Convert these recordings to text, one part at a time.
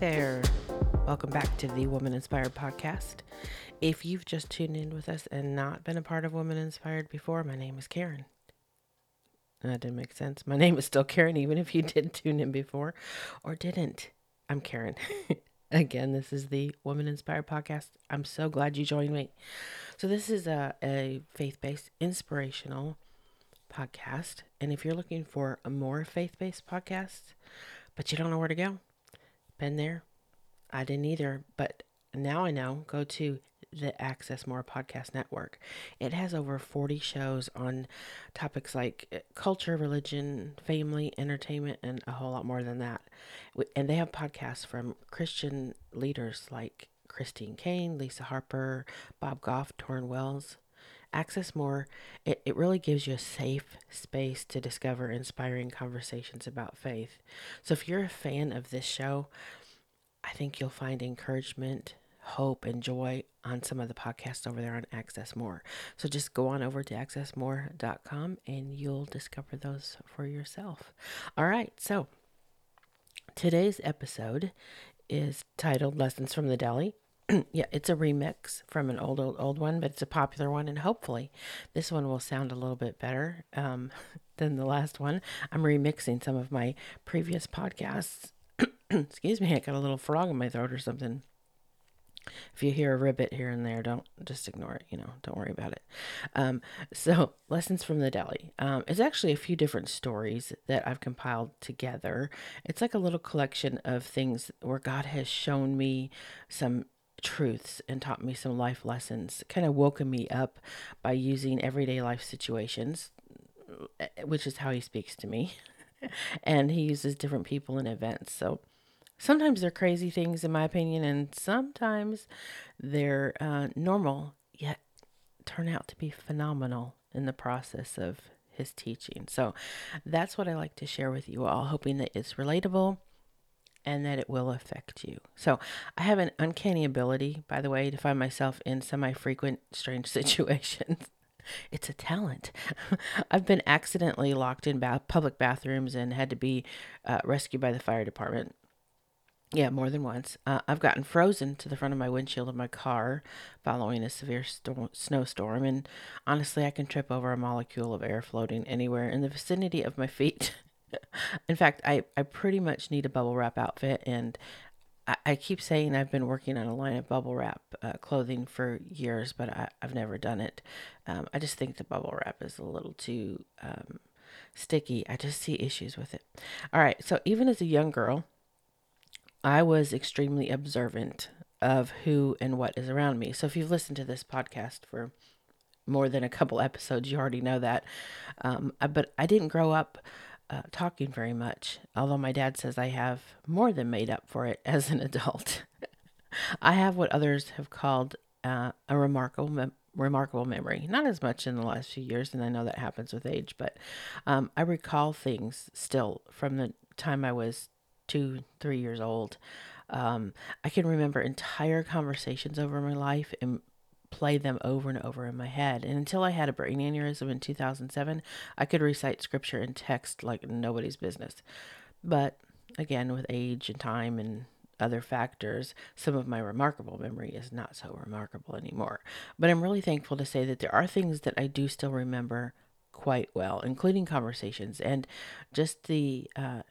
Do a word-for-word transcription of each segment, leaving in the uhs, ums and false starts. there. Welcome back to the Woman Inspired Podcast. If you've just tuned in with us and not been a part of Woman Inspired before, my name is Karen. That didn't make sense. My name is still Karen, even if you did tune in before or didn't. I'm Karen. Again, this is the Woman Inspired Podcast. I'm so glad you joined me. So this is a, a faith-based, inspirational podcast. And if you're looking for a more faith-based podcast, but you don't know where to go, been there. I didn't either, but now I know. Go to the Access More Podcast Network. It has over forty shows on topics like culture, religion, family, entertainment, and a whole lot more than that. And they have podcasts from Christian leaders like Christine Cain, Lisa Harper, Bob Goff, Torrin Wells. Access More, it, it really gives you a safe space to discover inspiring conversations about faith. So if you're a fan of this show, I think you'll find encouragement, hope, and joy on some of the podcasts over there on Access More. So just go on over to access more dot com and you'll discover those for yourself. All right, so today's episode is titled Lessons from the Deli. Yeah, it's a remix from an old, old, old one, but it's a popular one, and hopefully this one will sound a little bit better um, than the last one. I'm remixing some of my previous podcasts. Excuse me, I got a little frog in my throat or something. If you hear a ribbit here and there, don't just ignore it, you know, don't worry about it. Um, so Lessons from the Deli. Um, it's actually a few different stories that I've compiled together. It's like a little collection of things where God has shown me some truths and taught me some life lessons, kind of woken me up by using everyday life situations, which is how he speaks to me. And he uses different people and events. So sometimes they're crazy things, in my opinion, and sometimes they're uh, normal, yet turn out to be phenomenal in the process of his teaching. So that's what I like to share with you all, hoping that it's relatable and that it will affect you. So I have an uncanny ability, by the way, to find myself in semi-frequent strange situations. It's a talent. I've been accidentally locked in ba- public bathrooms and had to be uh, rescued by the fire department. Yeah, more than once. Uh, I've gotten frozen to the front of my windshield of my car following a severe sto- snowstorm. And honestly, I can trip over a molecule of air floating anywhere in the vicinity of my feet. In fact, I, I pretty much need a bubble wrap outfit. And I, I keep saying I've been working on a line of bubble wrap uh, clothing for years, but I, I've never done it. Um, I just think the bubble wrap is a little too um, sticky. I just see issues with it. All right. So even as a young girl, I was extremely observant of who and what is around me. So if you've listened to this podcast for more than a couple episodes, you already know that. Um, I, but I didn't grow up uh, talking very much, although my dad says I have more than made up for it as an adult. I have what others have called uh, a remarkable mem- remarkable memory. Not as much in the last few years, and I know that happens with age, but um, I recall things still from the time I was two, three years old. Um, I can remember entire conversations over my life and play them over and over in my head. And until I had a brain aneurysm in two thousand seven, I could recite scripture and text like nobody's business. But again, with age and time and other factors, some of my remarkable memory is not so remarkable anymore. But I'm really thankful to say that there are things that I do still remember quite well, including conversations and just the, uh,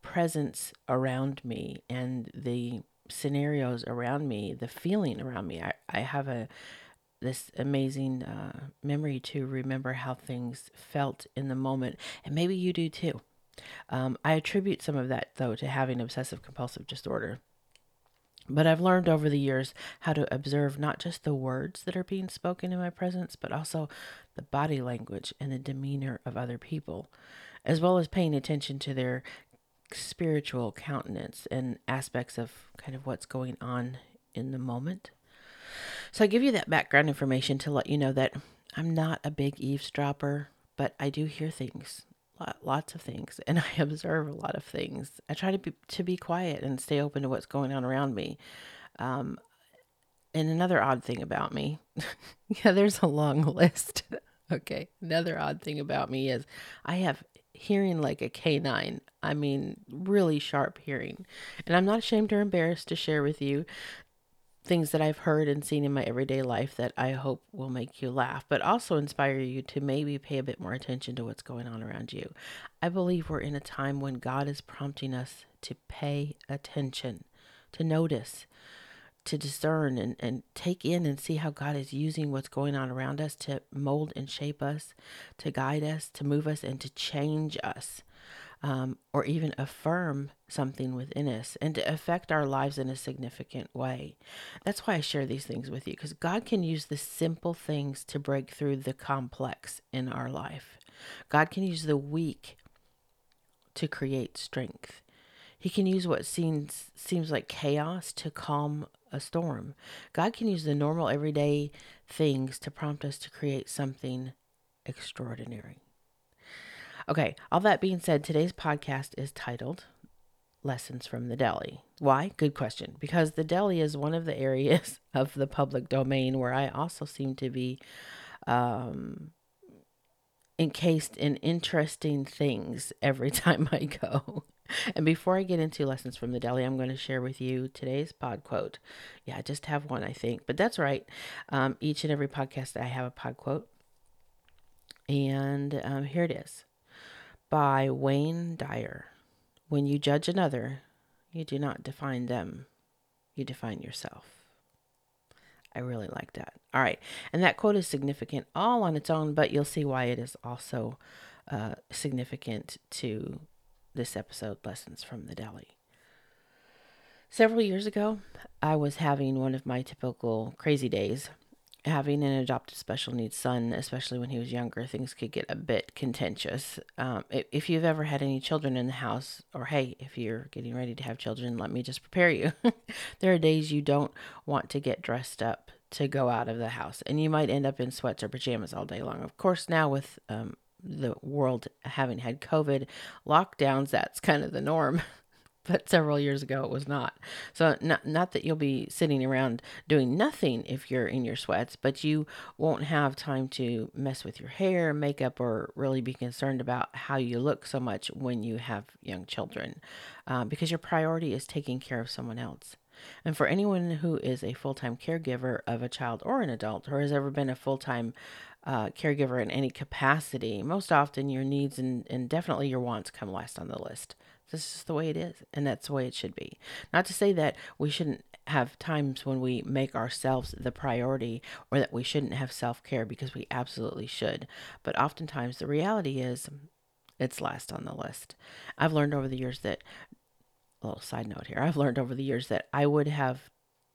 presence around me and the scenarios around me, the feeling around me. I, I have a this amazing uh, memory to remember how things felt in the moment. And maybe you do too. Um, I attribute some of that though to having obsessive compulsive disorder. But I've learned over the years how to observe not just the words that are being spoken in my presence, but also the body language and the demeanor of other people, as well as paying attention to their spiritual countenance and aspects of kind of what's going on in the moment. So I give you that background information to let you know that I'm not a big eavesdropper, but I do hear things, lots of things, and I observe a lot of things. I try to be, to be quiet and stay open to what's going on around me. Um, and another odd thing about me, yeah, there's a long list. Okay. Another odd thing about me is I have hearing like a canine. I mean, really sharp hearing. And I'm not ashamed or embarrassed to share with you things that I've heard and seen in my everyday life that I hope will make you laugh, but also inspire you to maybe pay a bit more attention to what's going on around you. I believe we're in a time when God is prompting us to pay attention, to notice, to discern, and, and take in and see how God is using what's going on around us to mold and shape us, to guide us, to move us, and to change us. Um, or even affirm something within us and to affect our lives in a significant way. That's why I share these things with you, because God can use the simple things to break through the complex in our life. God can use the weak to create strength. He can use what seems seems like chaos to calm a storm. God can use the normal everyday things to prompt us to create something extraordinary. Okay, all that being said, today's podcast is titled Lessons from the Deli. Why? Good question. Because the deli is one of the areas of the public domain where I also seem to be um, encased in interesting things every time I go. And before I get into Lessons from the Deli, I'm going to share with you today's pod quote. Yeah, I just have one, I think, but that's right. Um, each and every podcast, I have a pod quote. And um, here it is. By Wayne Dyer. When you judge another, you do not define them. You define yourself. I really like that. All right. And that quote is significant all on its own, but you'll see why it is also uh, significant to this episode, Lessons from the Deli. Several years ago, I was having one of my typical crazy days. Having an adopted special needs son, especially when he was younger, things could get a bit contentious. Um, if, if you've ever had any children in the house, or hey, if you're getting ready to have children, let me just prepare you. There are days you don't want to get dressed up to go out of the house, and you might end up in sweats or pajamas all day long. Of course, now with um, the world having had COVID lockdowns, that's kind of the norm. But several years ago, it was not. So not, not that you'll be sitting around doing nothing if you're in your sweats, but you won't have time to mess with your hair, makeup, or really be concerned about how you look so much when you have young children, uh, because your priority is taking care of someone else. And for anyone who is a full-time caregiver of a child or an adult, or has ever been a full-time uh, caregiver in any capacity, most often your needs and, and definitely your wants come last on the list. This is the way it is, and that's the way it should be. Not to say that we shouldn't have times when we make ourselves the priority, or that we shouldn't have self-care, because we absolutely should. But oftentimes the reality is it's last on the list. I've learned over the years that, a little side note here, I've learned over the years that I would have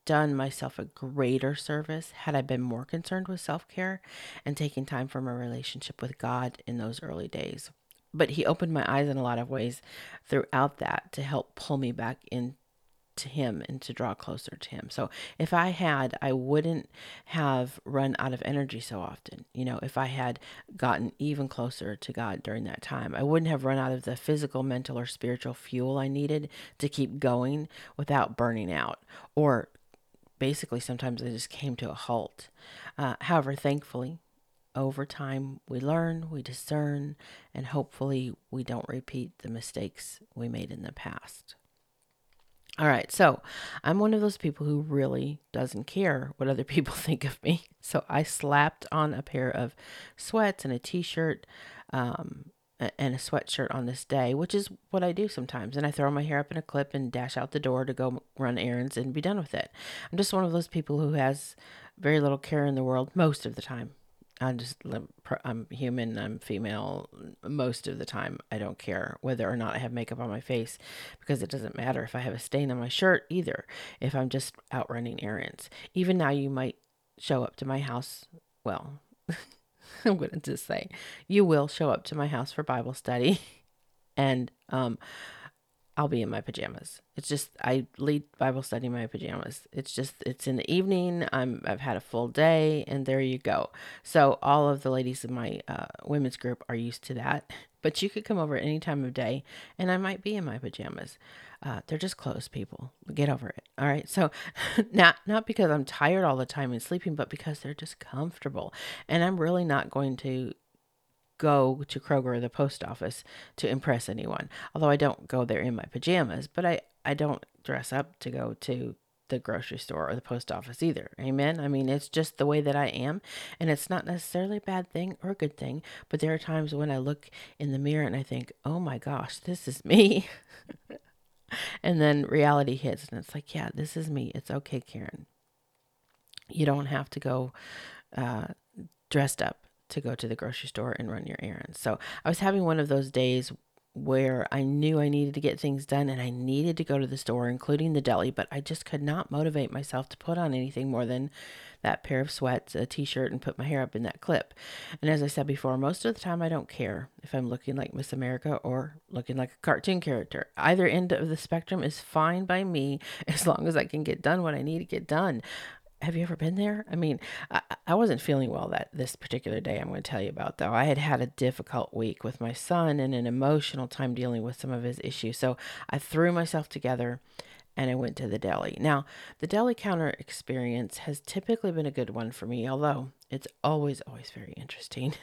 done myself a greater service had I been more concerned with self-care and taking time for my relationship with God in those early days. But he opened my eyes in a lot of ways throughout that to help pull me back into him and to draw closer to him. So if I had, I wouldn't have run out of energy so often. You know, if I had gotten even closer to God during that time, I wouldn't have run out of the physical, mental, or spiritual fuel I needed to keep going without burning out. Or basically, sometimes I just came to a halt. Uh, however, thankfully, over time, we learn, we discern, and hopefully we don't repeat the mistakes we made in the past. All right, so I'm one of those people who really doesn't care what other people think of me. So I slapped on a pair of sweats and a t-shirt um, and a sweatshirt on this day, which is what I do sometimes. And I throw my hair up in a clip and dash out the door to go run errands and be done with it. I'm just one of those people who has very little care in the world most of the time. I'm just, I'm human, I'm female. Most of the time, I don't care whether or not I have makeup on my face, because it doesn't matter if I have a stain on my shirt either, if I'm just out running errands. Even now, you might show up to my house. Well, I'm going to just say, you will show up to my house for Bible study and, um, I'll be in my pajamas. It's just, I lead Bible study in my pajamas. It's just, it's in the evening. I'm, I've had a full day, and there you go. So all of the ladies in my uh, women's group are used to that, but you could come over at any time of day and I might be in my pajamas. Uh, they're just clothes, people. Get over it. All right. So not, not because I'm tired all the time and sleeping, but because they're just comfortable, and I'm really not going to go to Kroger or the post office to impress anyone. Although I don't go there in my pajamas, but I, I don't dress up to go to the grocery store or the post office either. Amen. I mean, it's just the way that I am, and it's not necessarily a bad thing or a good thing, but there are times when I look in the mirror and I think, oh my gosh, this is me. And then reality hits and it's like, yeah, this is me. It's okay, Karen. You don't have to go uh, dressed up to go to the grocery store and run your errands. So I was having one of those days where I knew I needed to get things done and I needed to go to the store, including the deli, but I just could not motivate myself to put on anything more than that pair of sweats, a t-shirt, and put my hair up in that clip. And as I said before, most of the time I don't care if I'm looking like Miss America or looking like a cartoon character. Either end of the spectrum is fine by me as long as I can get done what I need to get done. Have you ever been there? I mean, I, I wasn't feeling well that this particular day I'm going to tell you about, though. I had had a difficult week with my son and an emotional time dealing with some of his issues. So I threw myself together and I went to the deli. Now, the deli counter experience has typically been a good one for me, although it's always, always very interesting.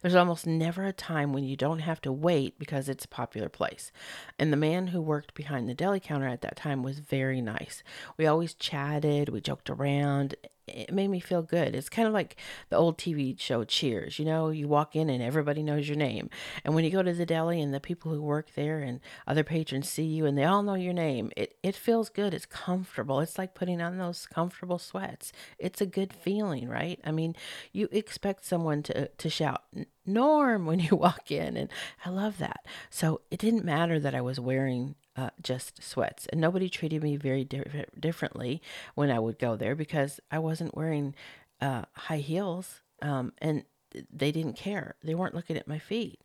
There's almost never a time when you don't have to wait because it's a popular place. And the man who worked behind the deli counter at that time was very nice. We always chatted, we joked around. It made me feel good. It's kind of like the old T V show Cheers. You know, you walk in and everybody knows your name. And when you go to the deli and the people who work there and other patrons see you and they all know your name, it, it feels good. It's comfortable. It's like putting on those comfortable sweats. It's a good feeling, right? I mean, you expect someone to, to shout Norm when you walk in. And I love that. So it didn't matter that I was wearing Uh, just sweats, and nobody treated me very di- differently when I would go there because I wasn't wearing uh, high heels, um, and they didn't care. They weren't looking at my feet.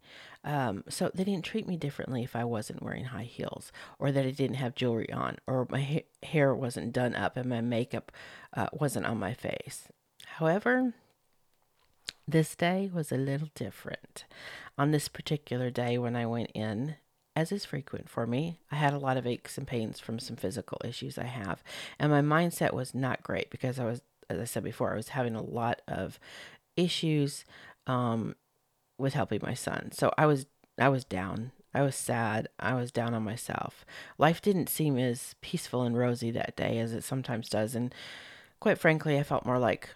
Um, so they didn't treat me differently if I wasn't wearing high heels or that I didn't have jewelry on or my ha- hair wasn't done up and my makeup uh, wasn't on my face. However, this day was a little different. On this particular day when I went in, as is frequent for me, I had a lot of aches and pains from some physical issues I have. And my mindset was not great because I was, as I said before, I was having a lot of issues um, with helping my son. So I was, I was down. I was sad. I was down on myself. Life didn't seem as peaceful and rosy that day as it sometimes does. And quite frankly, I felt more like,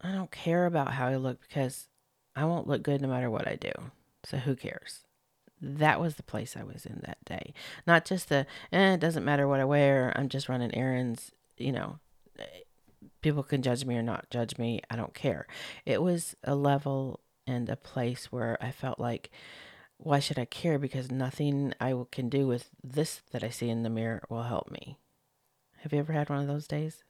I don't care about how I look because I won't look good no matter what I do. So who cares? That was the place I was in that day. Not just the, eh, it doesn't matter what I wear. I'm just running errands. You know, people can judge me or not judge me. I don't care. It was a level and a place where I felt like, why should I care? Because nothing I can do with this that I see in the mirror will help me. Have you ever had one of those days?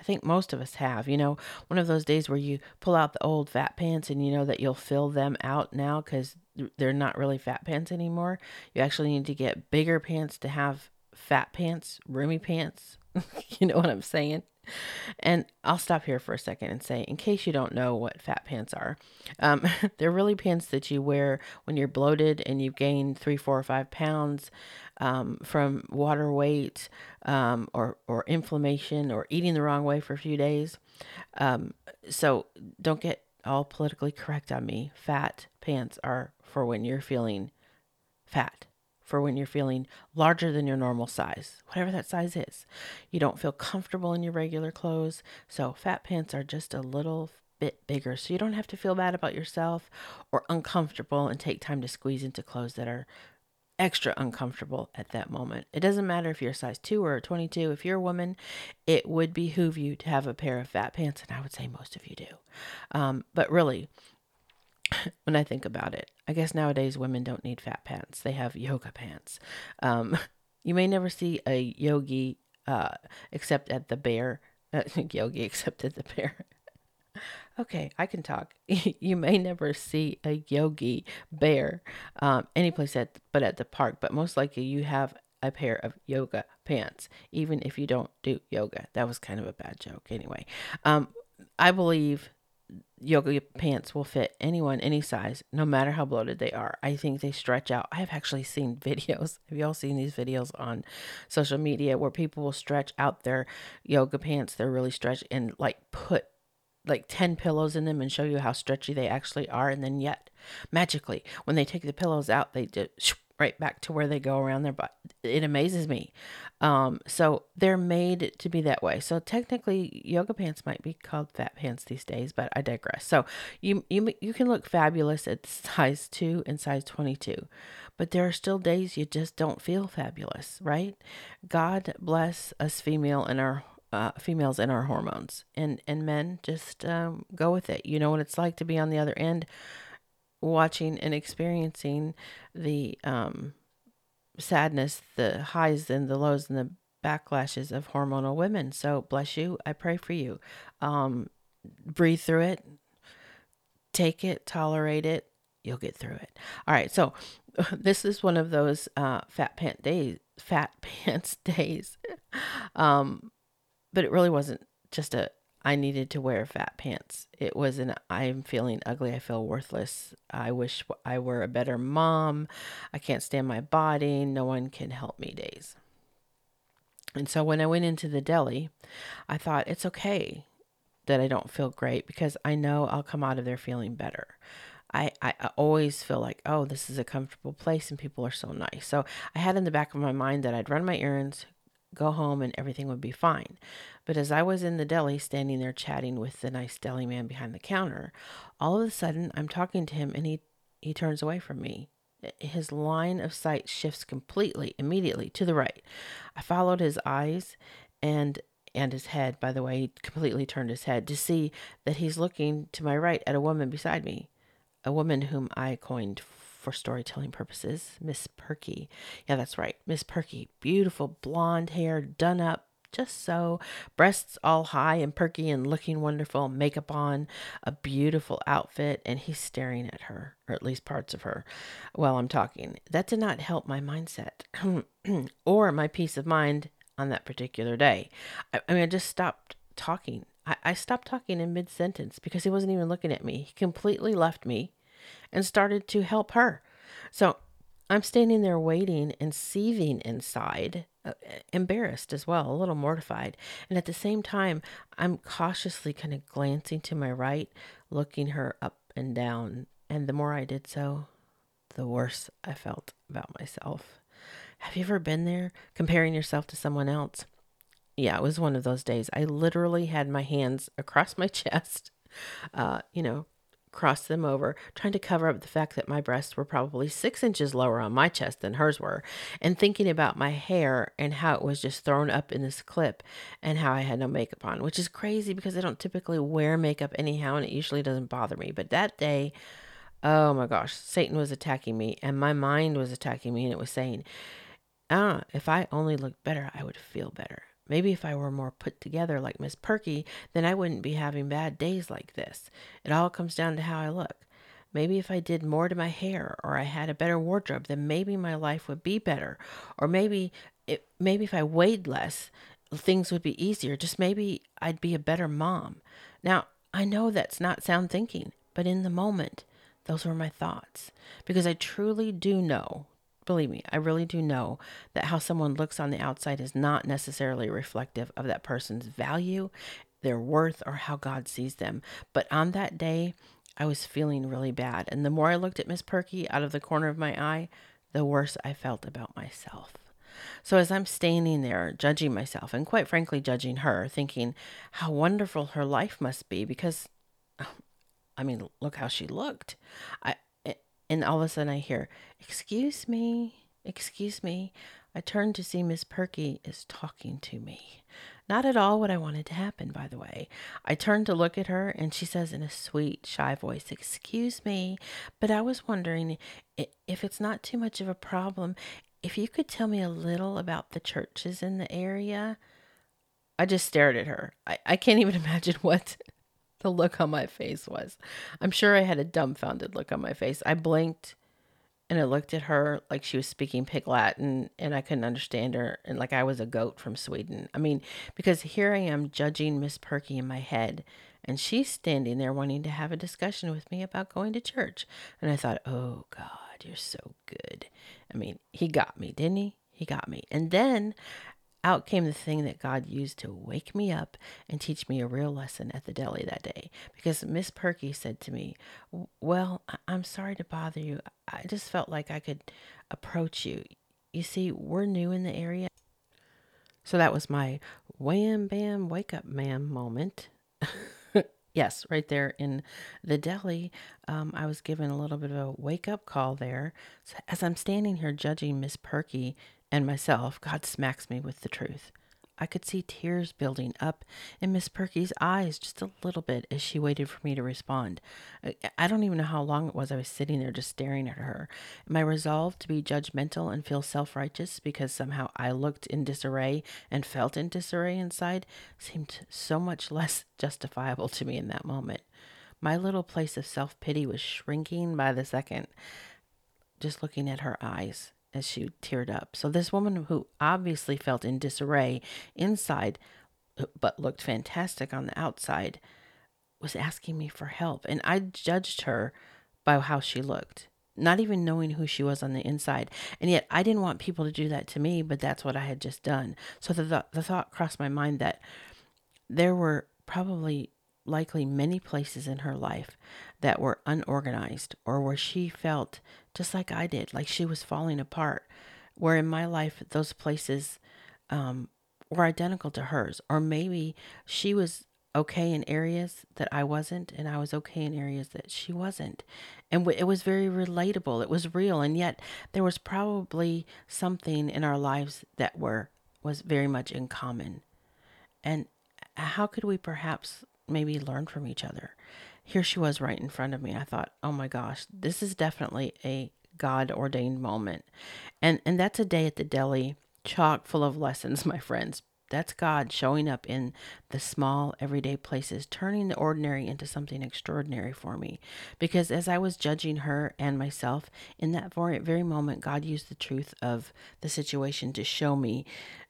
I think most of us have, you know, one of those days where you pull out the old fat pants and you know that you'll fill them out now because they're not really fat pants anymore. You actually need to get bigger pants to have fat pants, roomy pants. You know what I'm saying? And I'll stop here for a second and say, in case you don't know what fat pants are, um, they're really pants that you wear when you're bloated and you've gained three, four, or five pounds um, from water weight um, or, or inflammation or eating the wrong way for a few days. Um, so don't get all politically correct on me. Fat pants are for when you're feeling fat. For when you're feeling larger than your normal size, whatever that size is. You don't feel comfortable in your regular clothes. So fat pants are just a little bit bigger. So you don't have to feel bad about yourself or uncomfortable and take time to squeeze into clothes that are extra uncomfortable at that moment. It doesn't matter if you're a size two or a twenty-two. If you're a woman, it would behoove you to have a pair of fat pants. And I would say most of you do. Um, but really, when I think about it, I guess nowadays women don't need fat pants. They have yoga pants. Um, you may never see a yogi uh, except at the bear. Uh, yogi except at the bear. Okay, I can talk. You may never see a yogi bear um, anyplace at, but at the park. But most likely you have a pair of yoga pants, even if you don't do yoga. That was kind of a bad joke anyway. Um, I believe yoga pants will fit anyone, any size, no matter how bloated they are. I think they stretch out. I have actually seen videos. Have you all seen these videos on social media where people will stretch out their yoga pants? They're really stretched and like put like ten pillows in them and show you how stretchy they actually are. And then yet magically, when they take the pillows out, they just shoo, right back to where they go around their butt. It amazes me. Um, so they're made to be that way. So technically yoga pants might be called fat pants these days, but I digress. So you, you, you can look fabulous at size two and size twenty-two, but there are still days you just don't feel fabulous, right? God bless us female and our Uh, females and our hormones, and and men just um, go with it. You know what it's like to be on the other end, watching and experiencing the um, sadness, the highs and the lows and the backlashes of hormonal women. So bless you. I pray for you. Um, breathe through it. Take it. Tolerate it. You'll get through it. All right. So this is one of those uh, fat pant days. Fat pants days. um. But it really wasn't just a, I needed to wear fat pants. It was an, I'm feeling ugly. I feel worthless. I wish I were a better mom. I can't stand my body. No one can help me days. And so when I went into the deli, I thought it's okay that I don't feel great because I know I'll come out of there feeling better. I, I always feel like, oh, this is a comfortable place and people are so nice. So I had in the back of my mind that I'd run my errands, go home, and everything would be fine. But as I was in the deli, standing there chatting with the nice deli man behind the counter, all of a sudden I'm talking to him and he, he turns away from me. His line of sight shifts completely, immediately to the right. I followed his eyes and, and his head, by the way, he completely turned his head to see that he's looking to my right at a woman beside me, a woman whom I coined for storytelling purposes, Miss Perky. Yeah, that's right. Miss Perky, beautiful blonde hair, done up just so, breasts all high and perky and looking wonderful, makeup on, a beautiful outfit. And he's staring at her, or at least parts of her, while I'm talking. That did not help my mindset or my peace of mind on that particular day. I, I mean, I just stopped talking. I, I stopped talking in mid-sentence because he wasn't even looking at me. He completely left me and started to help her. So I'm standing there waiting and seething inside, embarrassed as well, a little mortified. And at the same time, I'm cautiously kind of glancing to my right, looking her up and down. And the more I did so, the worse I felt about myself. Have you ever been there, comparing yourself to someone else? Yeah, it was one of those days. I literally had my hands across my chest, uh, you know, crossed them over, trying to cover up the fact that my breasts were probably six inches lower on my chest than hers were, and thinking about my hair and how it was just thrown up in this clip and how I had no makeup on, which is crazy because I don't typically wear makeup anyhow, and it usually doesn't bother me. But that day, oh my gosh, Satan was attacking me and my mind was attacking me, and it was saying, ah, if I only looked better, I would feel better. Maybe if I were more put together like Miss Perky, then I wouldn't be having bad days like this. It all comes down to how I look. Maybe if I did more to my hair or I had a better wardrobe, then maybe my life would be better. Or maybe it, maybe if I weighed less, things would be easier. Just maybe I'd be a better mom. Now, I know that's not sound thinking, but in the moment, those were my thoughts. Because I truly do know, believe me, I really do know that how someone looks on the outside is not necessarily reflective of that person's value, their worth, or how God sees them. But on that day, I was feeling really bad. And the more I looked at Miss Perky out of the corner of my eye, the worse I felt about myself. So as I'm standing there judging myself and quite frankly judging her, thinking how wonderful her life must be because, I mean, look how she looked. I And all of a sudden I hear, excuse me, excuse me. I turn to see Miss Perky is talking to me. Not at all what I wanted to happen, by the way. I turn to look at her and she says in a sweet, shy voice, excuse me, but I was wondering if it's not too much of a problem, if you could tell me a little about the churches in the area. I just stared at her. I, I can't even imagine what the look on my face was. I'm sure I had a dumbfounded look on my face. I blinked and I looked at her like she was speaking pig Latin and I couldn't understand her. And like I was a goat from Sweden. I mean, because here I am judging Miss Perky in my head and she's standing there wanting to have a discussion with me about going to church. And I thought, oh God, you're so good. I mean, he got me, didn't he? He got me. And then Out came the thing that God used to wake me up and teach me a real lesson at the deli that day. Because Miss Perky said to me, well, I'm sorry to bother you. I just felt like I could approach you. You see, we're new in the area. So that was my wham, bam, wake up, ma'am moment. Yes, right there in the deli, um, I was given a little bit of a wake-up call there. So as I'm standing here judging Miss Perky and myself, God smacks me with the truth. I could see tears building up in Miss Perky's eyes just a little bit as she waited for me to respond. I, I don't even know how long it was I was sitting there just staring at her. My resolve to be judgmental and feel self-righteous because somehow I looked in disarray and felt in disarray inside seemed so much less justifiable to me in that moment. My little place of self-pity was shrinking by the second, just looking at her eyes as she teared up. So this woman who obviously felt in disarray inside, but looked fantastic on the outside, was asking me for help. And I judged her by how she looked, not even knowing who she was on the inside. And yet I didn't want people to do that to me, but that's what I had just done. So the, th- the thought crossed my mind that there were probably likely many places in her life that were unorganized or where she felt just like I did, like she was falling apart, where in my life, those places um, were identical to hers, or maybe she was okay in areas that I wasn't, and I was okay in areas that she wasn't. And w- it was very relatable. It was real. And yet there was probably something in our lives that were, was very much in common. And how could we perhaps maybe learn from each other? Here she was right in front of me. I thought, oh my gosh, this is definitely a God ordained moment. And and that's a day at the deli chock full of lessons, my friends. That's God showing up in the small everyday places, turning the ordinary into something extraordinary for me. Because as I was judging her and myself in that very moment, God used the truth of the situation to show me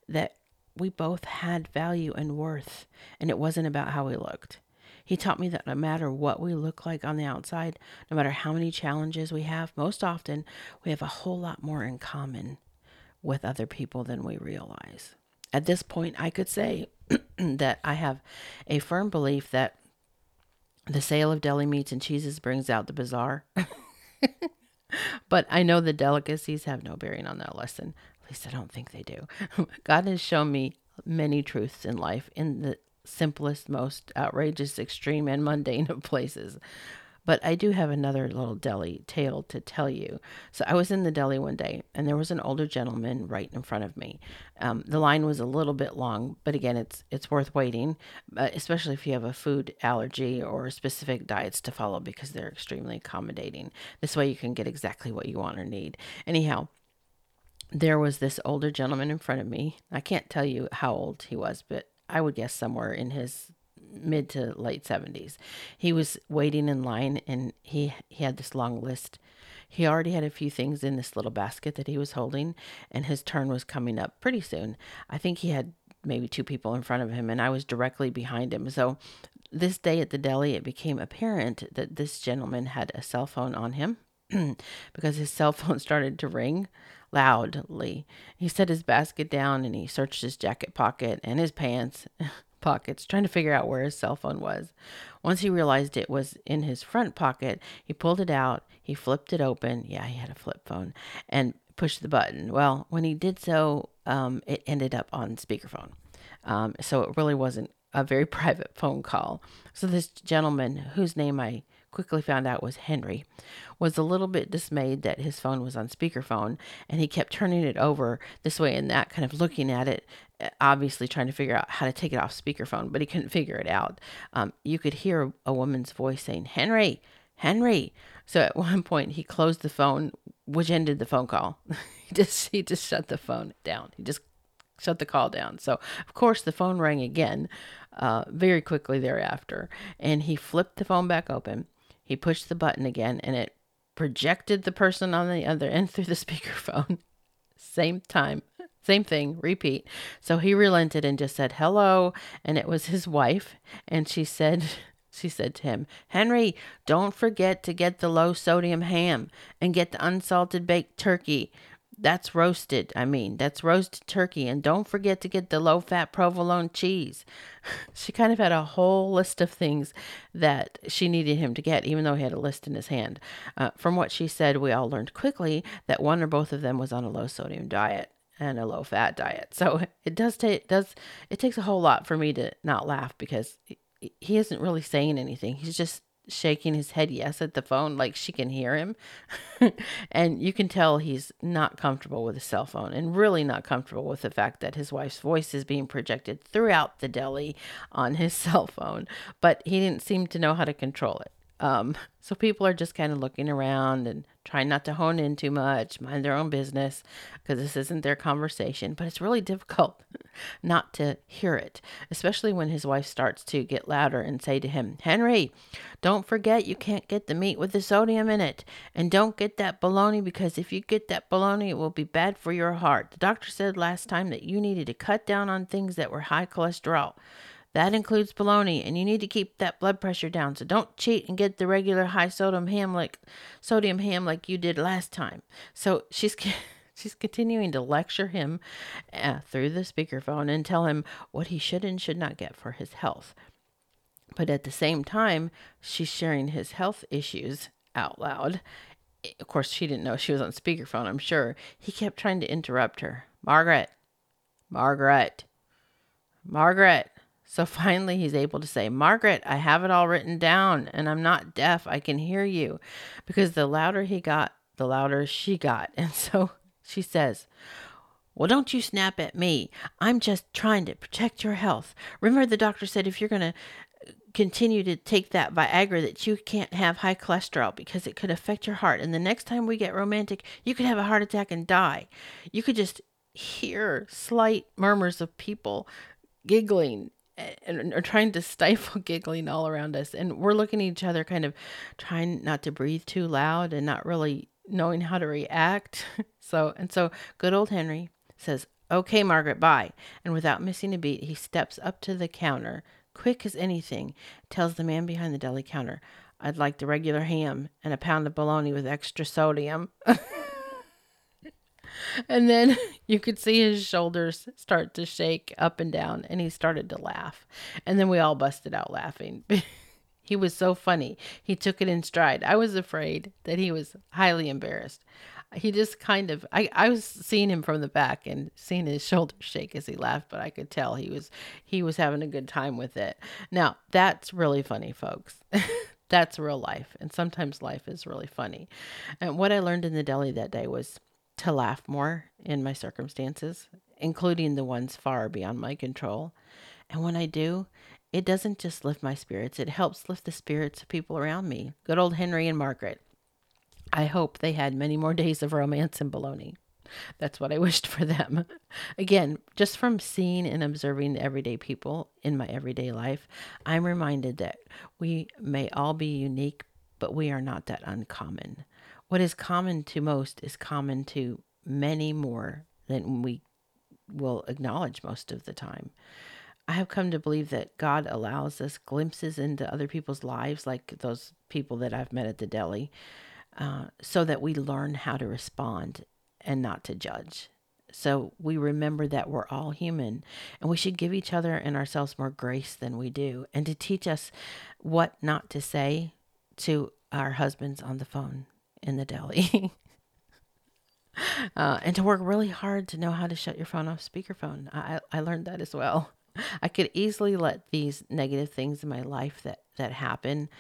that we both had value and worth, and it wasn't about how we looked. He taught me that no matter what we look like on the outside, no matter how many challenges we have, most often we have a whole lot more in common with other people than we realize. At this point, I could say that I have a firm belief that the sale of deli meats and cheeses brings out the bizarre. But I know the delicacies have no bearing on that lesson. At least I don't think they do. God has shown me many truths in life in the simplest, most outrageous, extreme, and mundane of places. But I do have another little deli tale to tell you. So I was in the deli one day, and there was an older gentleman right in front of me. Um, the line was a little bit long, but again, it's it's worth waiting, uh, especially if you have a food allergy or specific diets to follow, because they're extremely accommodating. This way you can get exactly what you want or need. Anyhow, there was this older gentleman in front of me. I can't tell you how old he was, but I would guess somewhere in his mid to late seventies. He was waiting in line, and he, he had this long list. He already had a few things in this little basket that he was holding, and his turn was coming up pretty soon. I think he had maybe two people in front of him, and I was directly behind him. So this day at the deli, it became apparent that this gentleman had a cell phone on him because his cell phone started to ring loudly. He set his basket down, and he searched his jacket pocket and his pants pockets, trying to figure out where his cell phone was. Once he realized it was in his front pocket, he pulled it out. He flipped it open. Yeah, he had a flip phone, and pushed the button. Well, when he did so, um, it ended up on speakerphone. Um, so it really wasn't a very private phone call. So this gentleman, whose name I quickly found out was Henry, was a little bit dismayed that his phone was on speakerphone, and he kept turning it over this way and that, kind of looking at it, obviously trying to figure out how to take it off speakerphone, but he couldn't figure it out. Um, you could hear a woman's voice saying, Henry, Henry. So at one point he closed the phone, which ended the phone call. he just, he just shut the phone down. He just shut the call down. So of course the phone rang again, uh, very quickly thereafter. And he flipped the phone back open. He pushed the button again, and it projected the person on the other end through the speakerphone. Same time, same thing, repeat. So he relented and just said, hello. And it was his wife. And she said, she said to him, Henry, don't forget to get the low sodium ham and get the unsalted baked turkey. That's roasted. I mean, that's roasted turkey. And don't forget to get the low-fat provolone cheese. She kind of had a whole list of things that she needed him to get, even though he had a list in his hand. Uh, from what she said, we all learned quickly that one or both of them was on a low-sodium diet and a low-fat diet. So it does take does it takes a whole lot for me to not laugh, because he isn't really saying anything. He's just shaking his head yes at the phone, like she can hear him. And you can tell he's not comfortable with his cell phone, and really not comfortable with the fact that his wife's voice is being projected throughout the deli on his cell phone, but he didn't seem to know how to control it. Um, so people are just kind of looking around and trying not to hone in too much, mind their own business, because this isn't their conversation, but it's really difficult not to hear it, especially when his wife starts to get louder and say to him, "Henry, don't forget you can't get the meat with the sodium in it, and don't get that bologna, because if you get that bologna, it will be bad for your heart. The doctor said last time that you needed to cut down on things that were high cholesterol. That includes bologna, and you need to keep that blood pressure down. So don't cheat and get the regular high sodium ham like sodium ham like you did last time." So she's she's continuing to lecture him uh, through the speakerphone and tell him what he should and should not get for his health. But at the same time, she's sharing his health issues out loud. Of course, she didn't know she was on speakerphone, I'm sure. He kept trying to interrupt her. "Margaret, Margaret, Margaret." So finally, he's able to say, "Margaret, I have it all written down, and I'm not deaf. I can hear you." Because the louder he got, the louder she got. And so she says, "Well, don't you snap at me. I'm just trying to protect your health. Remember, the doctor said if you're going to continue to take that Viagra that you can't have high cholesterol because it could affect your heart. And the next time we get romantic, you could have a heart attack and die." You could just hear slight murmurs of people giggling, and are trying to stifle giggling all around us. And we're looking at each other, kind of trying not to breathe too loud and not really knowing how to react. So, and so good old Henry says, "Okay, Margaret, bye." And without missing a beat, he steps up to the counter, quick as anything, tells the man behind the deli counter, "I'd like the regular ham and a pound of bologna with extra sodium." And then you could see his shoulders start to shake up and down, and he started to laugh. And then we all busted out laughing. He was so funny. He took it in stride. I was afraid that he was highly embarrassed. He just kind of, I, I was seeing him from the back and seeing his shoulders shake as he laughed, but I could tell he was, he was having a good time with it. Now, that's really funny, folks. That's real life. And sometimes life is really funny. And what I learned in the deli that day was to laugh more in my circumstances, including the ones far beyond my control. And when I do, it doesn't just lift my spirits, it helps lift the spirits of people around me. Good old Henry and Margaret. I hope they had many more days of romance and baloney. That's what I wished for them. Again, just from seeing and observing the everyday people in my everyday life, I'm reminded that we may all be unique, but we are not that uncommon. What is common to most is common to many more than we will acknowledge most of the time. I have come to believe that God allows us glimpses into other people's lives, like those people that I've met at the deli, uh, so that we learn how to respond and not to judge. So we remember that we're all human, and we should give each other and ourselves more grace than we do, and to teach us what not to say to our husbands on the phone in the deli. uh, and to work really hard to know how to shut your phone off speakerphone. I, I learned that as well. I could easily let these negative things in my life that, that happen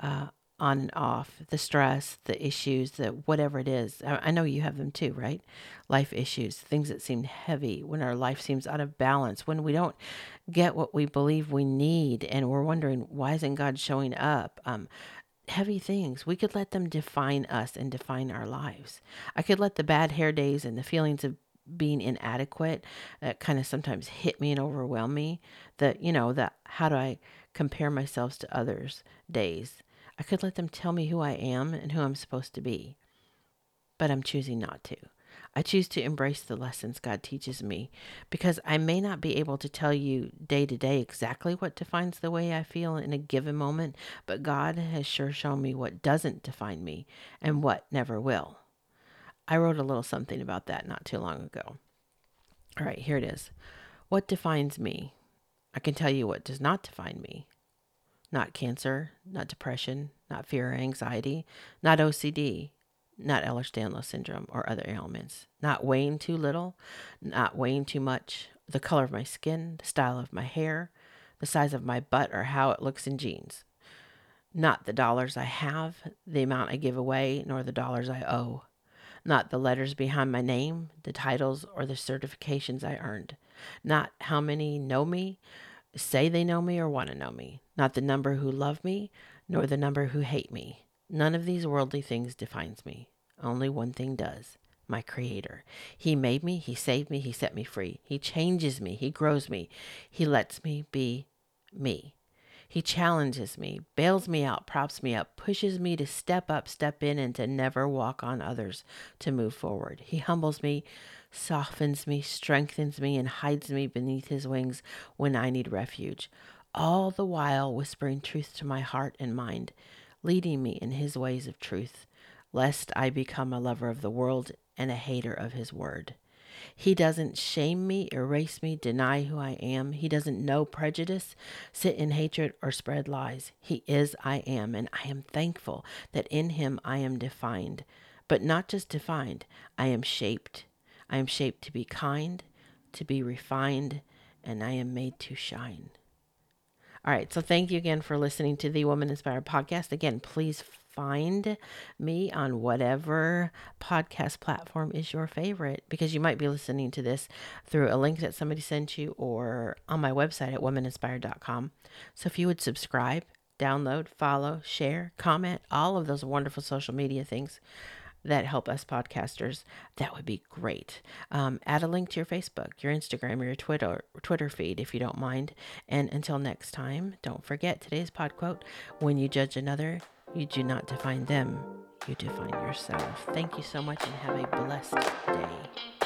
uh, on and off, the stress, the issues, the whatever it is. I, I know you have them too, right? Life issues, things that seem heavy, when our life seems out of balance, when we don't get what we believe we need and we're wondering, why isn't God showing up? Um, heavy things. We could let them define us and define our lives. I could let the bad hair days and the feelings of being inadequate that kind of sometimes hit me and overwhelm me, that, you know, that how do I compare myself to others days. I could let them tell me who I am and who I'm supposed to be, but I'm choosing not to. I choose to embrace the lessons God teaches me, because I may not be able to tell you day to day exactly what defines the way I feel in a given moment, but God has sure shown me what doesn't define me and what never will. I wrote a little something about that not too long ago. All right, here it is. What defines me? I can tell you what does not define me. Not cancer, not depression, not fear or anxiety, not O C D, not Ehlers-Danlos Syndrome or other ailments, not weighing too little, not weighing too much, the color of my skin, the style of my hair, the size of my butt or how it looks in jeans, not the dollars I have, the amount I give away, nor the dollars I owe, not the letters behind my name, the titles or the certifications I earned, not how many know me, say they know me or want to know me, not the number who love me, nor the number who hate me. None of these worldly things defines me. Only one thing does. My Creator. He made me. He saved me. He set me free. He changes me. He grows me. He lets me be me. He challenges me, bails me out, props me up, pushes me to step up, step in, and to never walk on others, to move forward. He humbles me, softens me, strengthens me, and hides me beneath his wings when I need refuge, all the while whispering truth to my heart and mind, leading me in his ways of truth, lest I become a lover of the world and a hater of his word. He doesn't shame me, erase me, deny who I am. He doesn't know prejudice, sit in hatred, or spread lies. He is I am, and I am thankful that in him I am defined. But not just defined, I am shaped. I am shaped to be kind, to be refined, and I am made to shine. All right, so thank you again for listening to the Woman Inspired Podcast. Again, please find me on whatever podcast platform is your favorite, because you might be listening to this through a link that somebody sent you or on my website at woman inspired dot com. So if you would subscribe, download, follow, share, comment, all of those wonderful social media things that help us podcasters, that would be great. Um, add a link to your Facebook, your Instagram, or your Twitter Twitter feed if you don't mind. And until next time, don't forget today's pod quote: when you judge another, you do not define them, you define yourself. Thank you so much and have a blessed day.